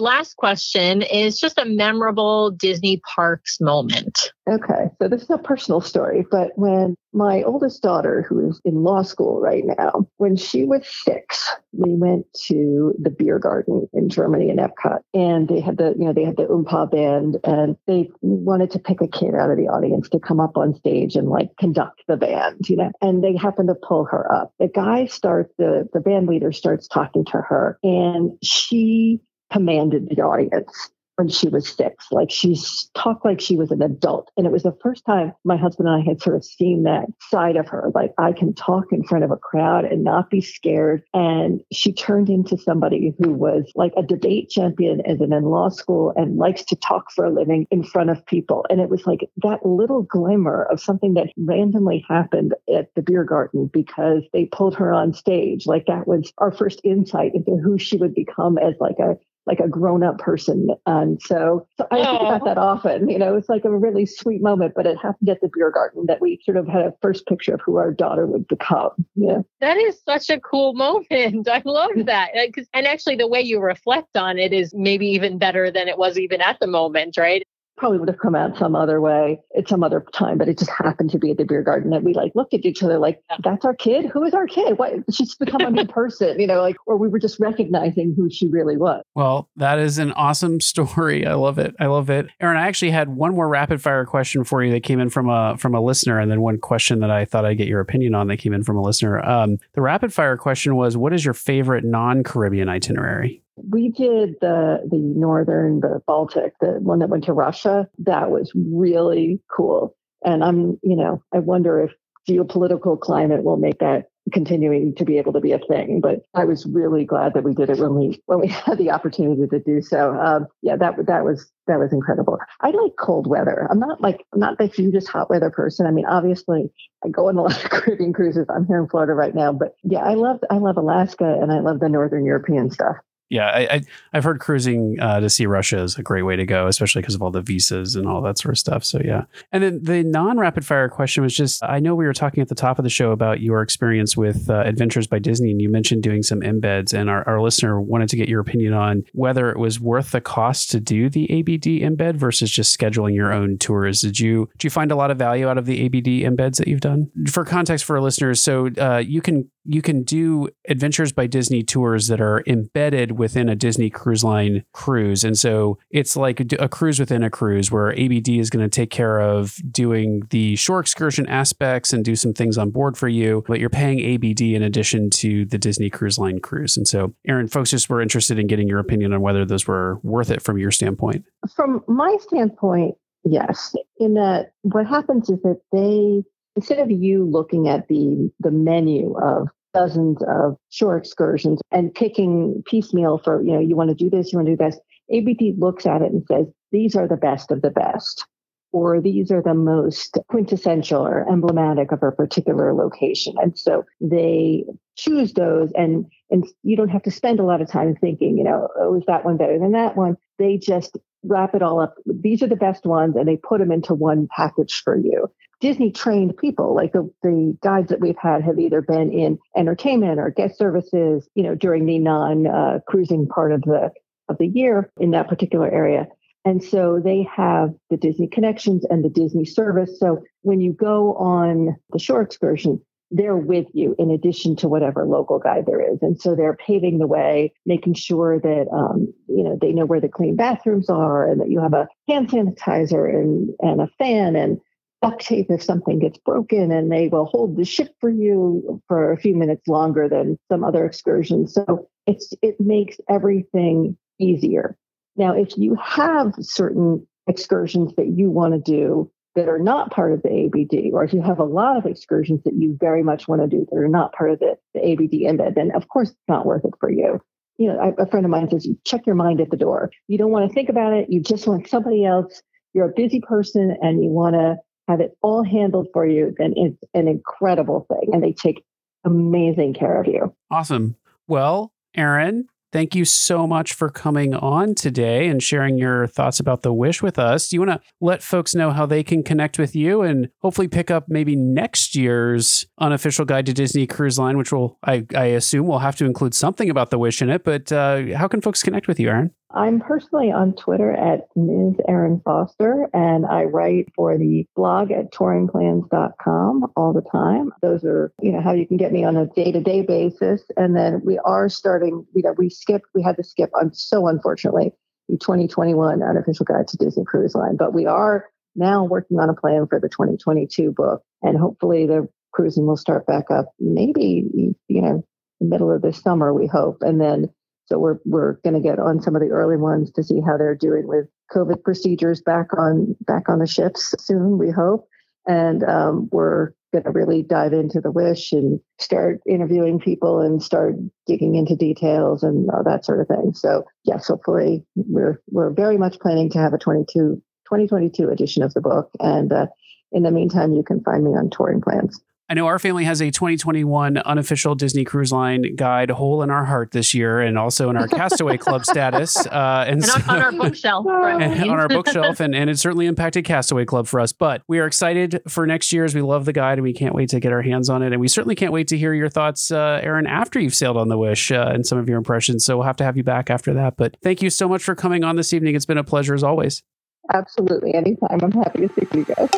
Last question is just a memorable Disney parks moment. Okay, so this is a personal story, but when my oldest daughter, who is in law school right now, when she was six, we went to the beer garden in Germany in Epcot, and they had the, you know, they had the Oompa band, and they wanted to pick a kid out of the audience to come up on stage and like conduct the band, you know, and they happened to pull her up. The guy starts, the, the band leader starts talking to her, and she commanded the audience when she was six. Like, she talked like she was an adult. And it was the first time my husband and I had sort of seen that side of her. Like, I can talk in front of a crowd and not be scared. And she turned into somebody who was like a debate champion as an in law school and likes to talk for a living in front of people. And it was like that little glimmer of something that randomly happened at the beer garden because they pulled her on stage. Like, that was our first insight into who she would become as like a like a grown-up person. And so, so I think about that often, you know, it's like a really sweet moment, but it happened at the beer garden that we sort of had a first picture of who our daughter would become. Yeah. That is such a cool moment. I love that. And actually the way you reflect on it is maybe even better than it was even at the moment, right? Probably would have come out some other way at some other time, but it just happened to be at the beer garden that we like looked at each other like, that's our kid? Who is our kid? What? She's become a new person, you know, like, or we were just recognizing who she really was. Well, that is an awesome story. I love it. I love it. Erin, I actually had one more rapid fire question for you that came in from a, from a listener. And then one question that I thought I'd get your opinion on that came in from a listener. Um, the rapid fire question was, what is your favorite non-Caribbean itinerary? We did the the northern, the Baltic, the one that went to Russia. That was really cool. And I'm, you know, I wonder if geopolitical climate will make that continuing to be able to be a thing. But I was really glad that we did it when we when we had the opportunity to do so. Um, yeah, that that was that was incredible. I like cold weather. I'm not like I'm not the hugest hot weather person. I mean, obviously, I go on a lot of Caribbean cruises. I'm here in Florida right now, but yeah, I love I love Alaska and I love the northern European stuff. Yeah, I, I, I've heard cruising uh, to see Russia is a great way to go, especially because of all the visas and all that sort of stuff. So, yeah. And then the non-rapid fire question was just, I know we were talking at the top of the show about your experience with uh, Adventures by Disney, and you mentioned doing some embeds, and our, our listener wanted to get your opinion on whether it was worth the cost to do the A B D embed versus just scheduling your own tours. Did you, did you find a lot of value out of the A B D embeds that you've done? For context for our listeners, so uh, you can you can do Adventures by Disney tours that are embedded within a Disney Cruise Line cruise. And so it's like a, a cruise within a cruise where A B D is going to take care of doing the shore excursion aspects and do some things on board for you, but you're paying A B D in addition to the Disney Cruise Line cruise. And so, Erin, folks just were interested in getting your opinion on whether those were worth it from your standpoint. From my standpoint, yes. In that what happens is that they, instead of you looking at the the menu of dozens of shore excursions and picking piecemeal for, you know, you want to do this, you want to do this. A B D looks at it and says, these are the best of the best, or these are the most quintessential or emblematic of a particular location. And so they choose those, and, and you don't have to spend a lot of time thinking, you know, oh, is that one better than that one? They just wrap it all up. These are the best ones, and they put them into one package for you. Disney trained people. Like the, the guides that we've had have either been in entertainment or guest services, you know, during the non uh, cruising part of the of the year in that particular area. And so they have the Disney connections and the Disney service. So when you go on the shore excursion, they're with you in addition to whatever local guide there is. And so they're paving the way, making sure that, um, you know, they know where the clean bathrooms are and that you have a hand sanitizer and, and a fan and duct tape if something gets broken, and they will hold the ship for you for a few minutes longer than some other excursions. So it's it makes everything easier. Now, if you have certain excursions that you want to do that are not part of the A B D, or if you have a lot of excursions that you very much want to do that are not part of the, the A B D embed, then of course it's not worth it for you. You know, I, a friend of mine says, you check your mind at the door. You don't want to think about it. You just want somebody else. You're a busy person and you want to have it all handled for you. Then it's an incredible thing. And they take amazing care of you. Awesome. Well, Erin, thank you so much for coming on today and sharing your thoughts about the Wish with us. Do you want to let folks know how they can connect with you and hopefully pick up maybe next year's unofficial guide to Disney Cruise Line, which will, I, I assume will have to include something about the Wish in it. But uh, how can folks connect with you, Erin? I'm personally on Twitter at Miz Erin Foster, and I write for the blog at touring plans dot com all the time. Those are, you know, how you can get me on a day-to-day basis. And then we are starting, you know, we skipped, we had to skip, I'm so unfortunately, the twenty twenty-one Unofficial Guide to Disney Cruise Line. But we are now working on a plan for the twenty twenty-two book, and hopefully the cruising will start back up maybe, you know, the middle of this summer, we hope. And then So we're we're going to get on some of the early ones to see how they're doing with COVID procedures back on back on the ships soon, we hope. And um, we're going to really dive into the Wish and start interviewing people and start digging into details and all that sort of thing. So yes, hopefully we're we're very much planning to have a twenty-two, twenty twenty-two edition of the book. And uh, in the meantime, you can find me on Touring Plans. I know our family has a twenty twenty-one unofficial Disney Cruise Line guide hole in our heart this year, and also in our Castaway Club status. Uh, and, and so, on our bookshelf. and on our bookshelf, and, and it certainly impacted Castaway Club for us. But we are excited for next year's. We love the guide, and we can't wait to get our hands on it. And we certainly can't wait to hear your thoughts, uh, Erin, after you've sailed on the Wish uh, and some of your impressions. So we'll have to have you back after that. But thank you so much for coming on this evening. It's been a pleasure as always. Absolutely. Anytime. I'm happy to speak to you guys.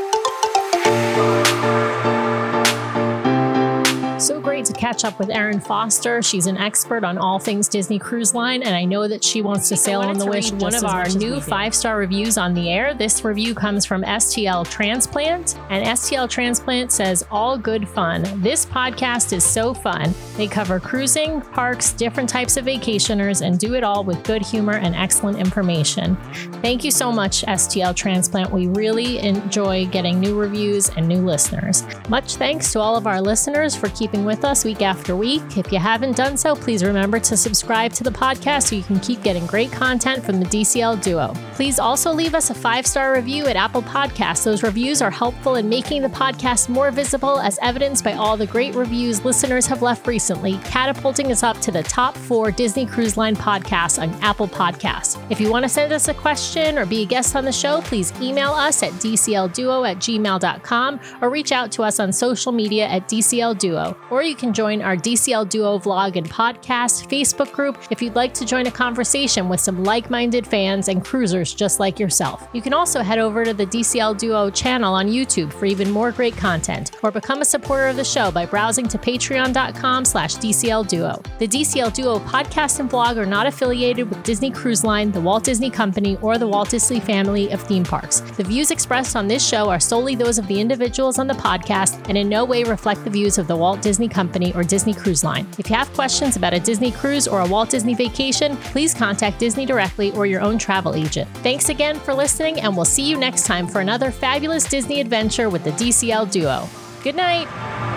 So great to catch up with Erin Foster. She's an expert on all things Disney Cruise Line, and I know that she wants to sail on the Wish. One of our new five-star reviews on the air. This review comes from S T L Transplant, and S T L Transplant says, all good fun. This podcast is so fun. They cover cruising, parks, different types of vacationers, and do it all with good humor and excellent information. Thank you so much, S T L Transplant. We really enjoy getting new reviews and new listeners. Much thanks to all of our listeners for keeping with us week after week. If you haven't done so, please remember to subscribe to the podcast so you can keep getting great content from the D C L Duo. Please also leave us a five-star review at Apple Podcasts. Those reviews are helpful in making the podcast more visible, as evidenced by all the great reviews listeners have left recently, catapulting us up to the top four Disney Cruise Line podcasts on Apple Podcasts. If you want to send us a question or be a guest on the show, please email us at d c l duo at gmail dot com or reach out to us on social media at D C L Duo. Or you can join our D C L Duo vlog and podcast Facebook group if you'd like to join a conversation with some like-minded fans and cruisers just like yourself. You can also head over to the D C L Duo channel on YouTube for even more great content, or become a supporter of the show by browsing to patreon dot com slash D C L Duo. The D C L Duo podcast and vlog are not affiliated with Disney Cruise Line, the Walt Disney Company, or the Walt Disney family of theme parks. The views expressed on this show are solely those of the individuals on the podcast and in no way reflect the views of the Walt Disney Disney Company or Disney Cruise Line. If you have questions about a Disney cruise or a Walt Disney vacation, please contact Disney directly or your own travel agent. Thanks again for listening, and we'll see you next time for another fabulous Disney adventure with the D C L Duo. Good night.